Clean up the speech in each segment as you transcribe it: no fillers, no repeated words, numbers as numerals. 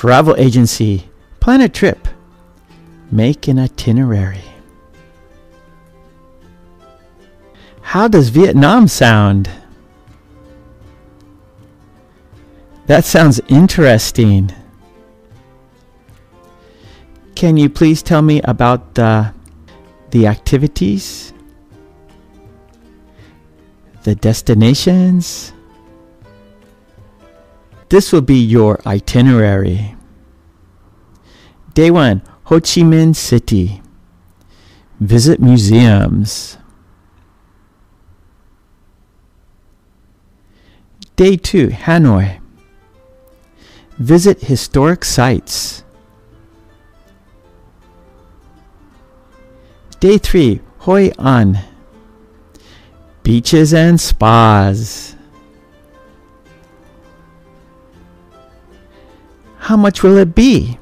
travel agency, plan a trip, make an itinerary. How does Vietnam sound? That sounds interesting. Can you please tell me about the activities, the destinations? This will be your itinerary. Day 1, Ho Chi Minh City. Visit museums. Day 2, Hanoi. Visit historic sites. Day 3, Hoi An. Beaches and spas. How much will it be?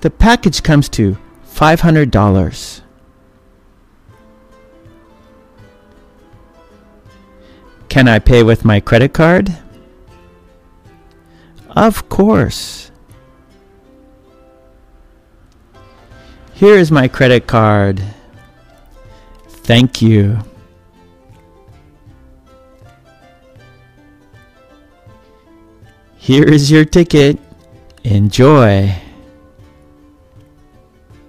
The package comes to $500. Can I pay with my credit card? Of course. Here is my credit card. Thank you. Here is your ticket. Enjoy.